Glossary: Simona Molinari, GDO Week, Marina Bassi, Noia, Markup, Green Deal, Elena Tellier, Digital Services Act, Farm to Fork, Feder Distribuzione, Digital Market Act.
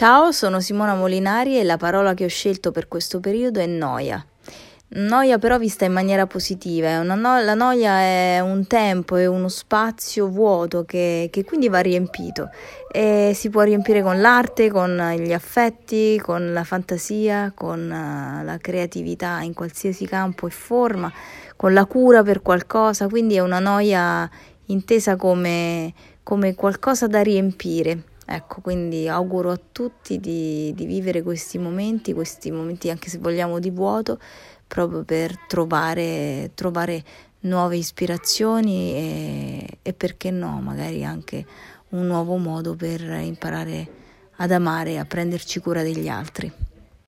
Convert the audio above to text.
Ciao, sono Simona Molinari e la parola che ho scelto per questo periodo è noia. Noia però vista in maniera positiva. La noia è un tempo, è uno spazio vuoto che quindi va riempito e si può riempire con l'arte, con gli affetti, con la fantasia, con la creatività in qualsiasi campo e forma, con la cura per qualcosa, quindi è una noia intesa come qualcosa da riempire. Ecco, quindi auguro a tutti di vivere questi momenti anche se vogliamo di vuoto, proprio per trovare nuove ispirazioni e perché no, magari anche un nuovo modo per imparare ad amare, a prenderci cura degli altri.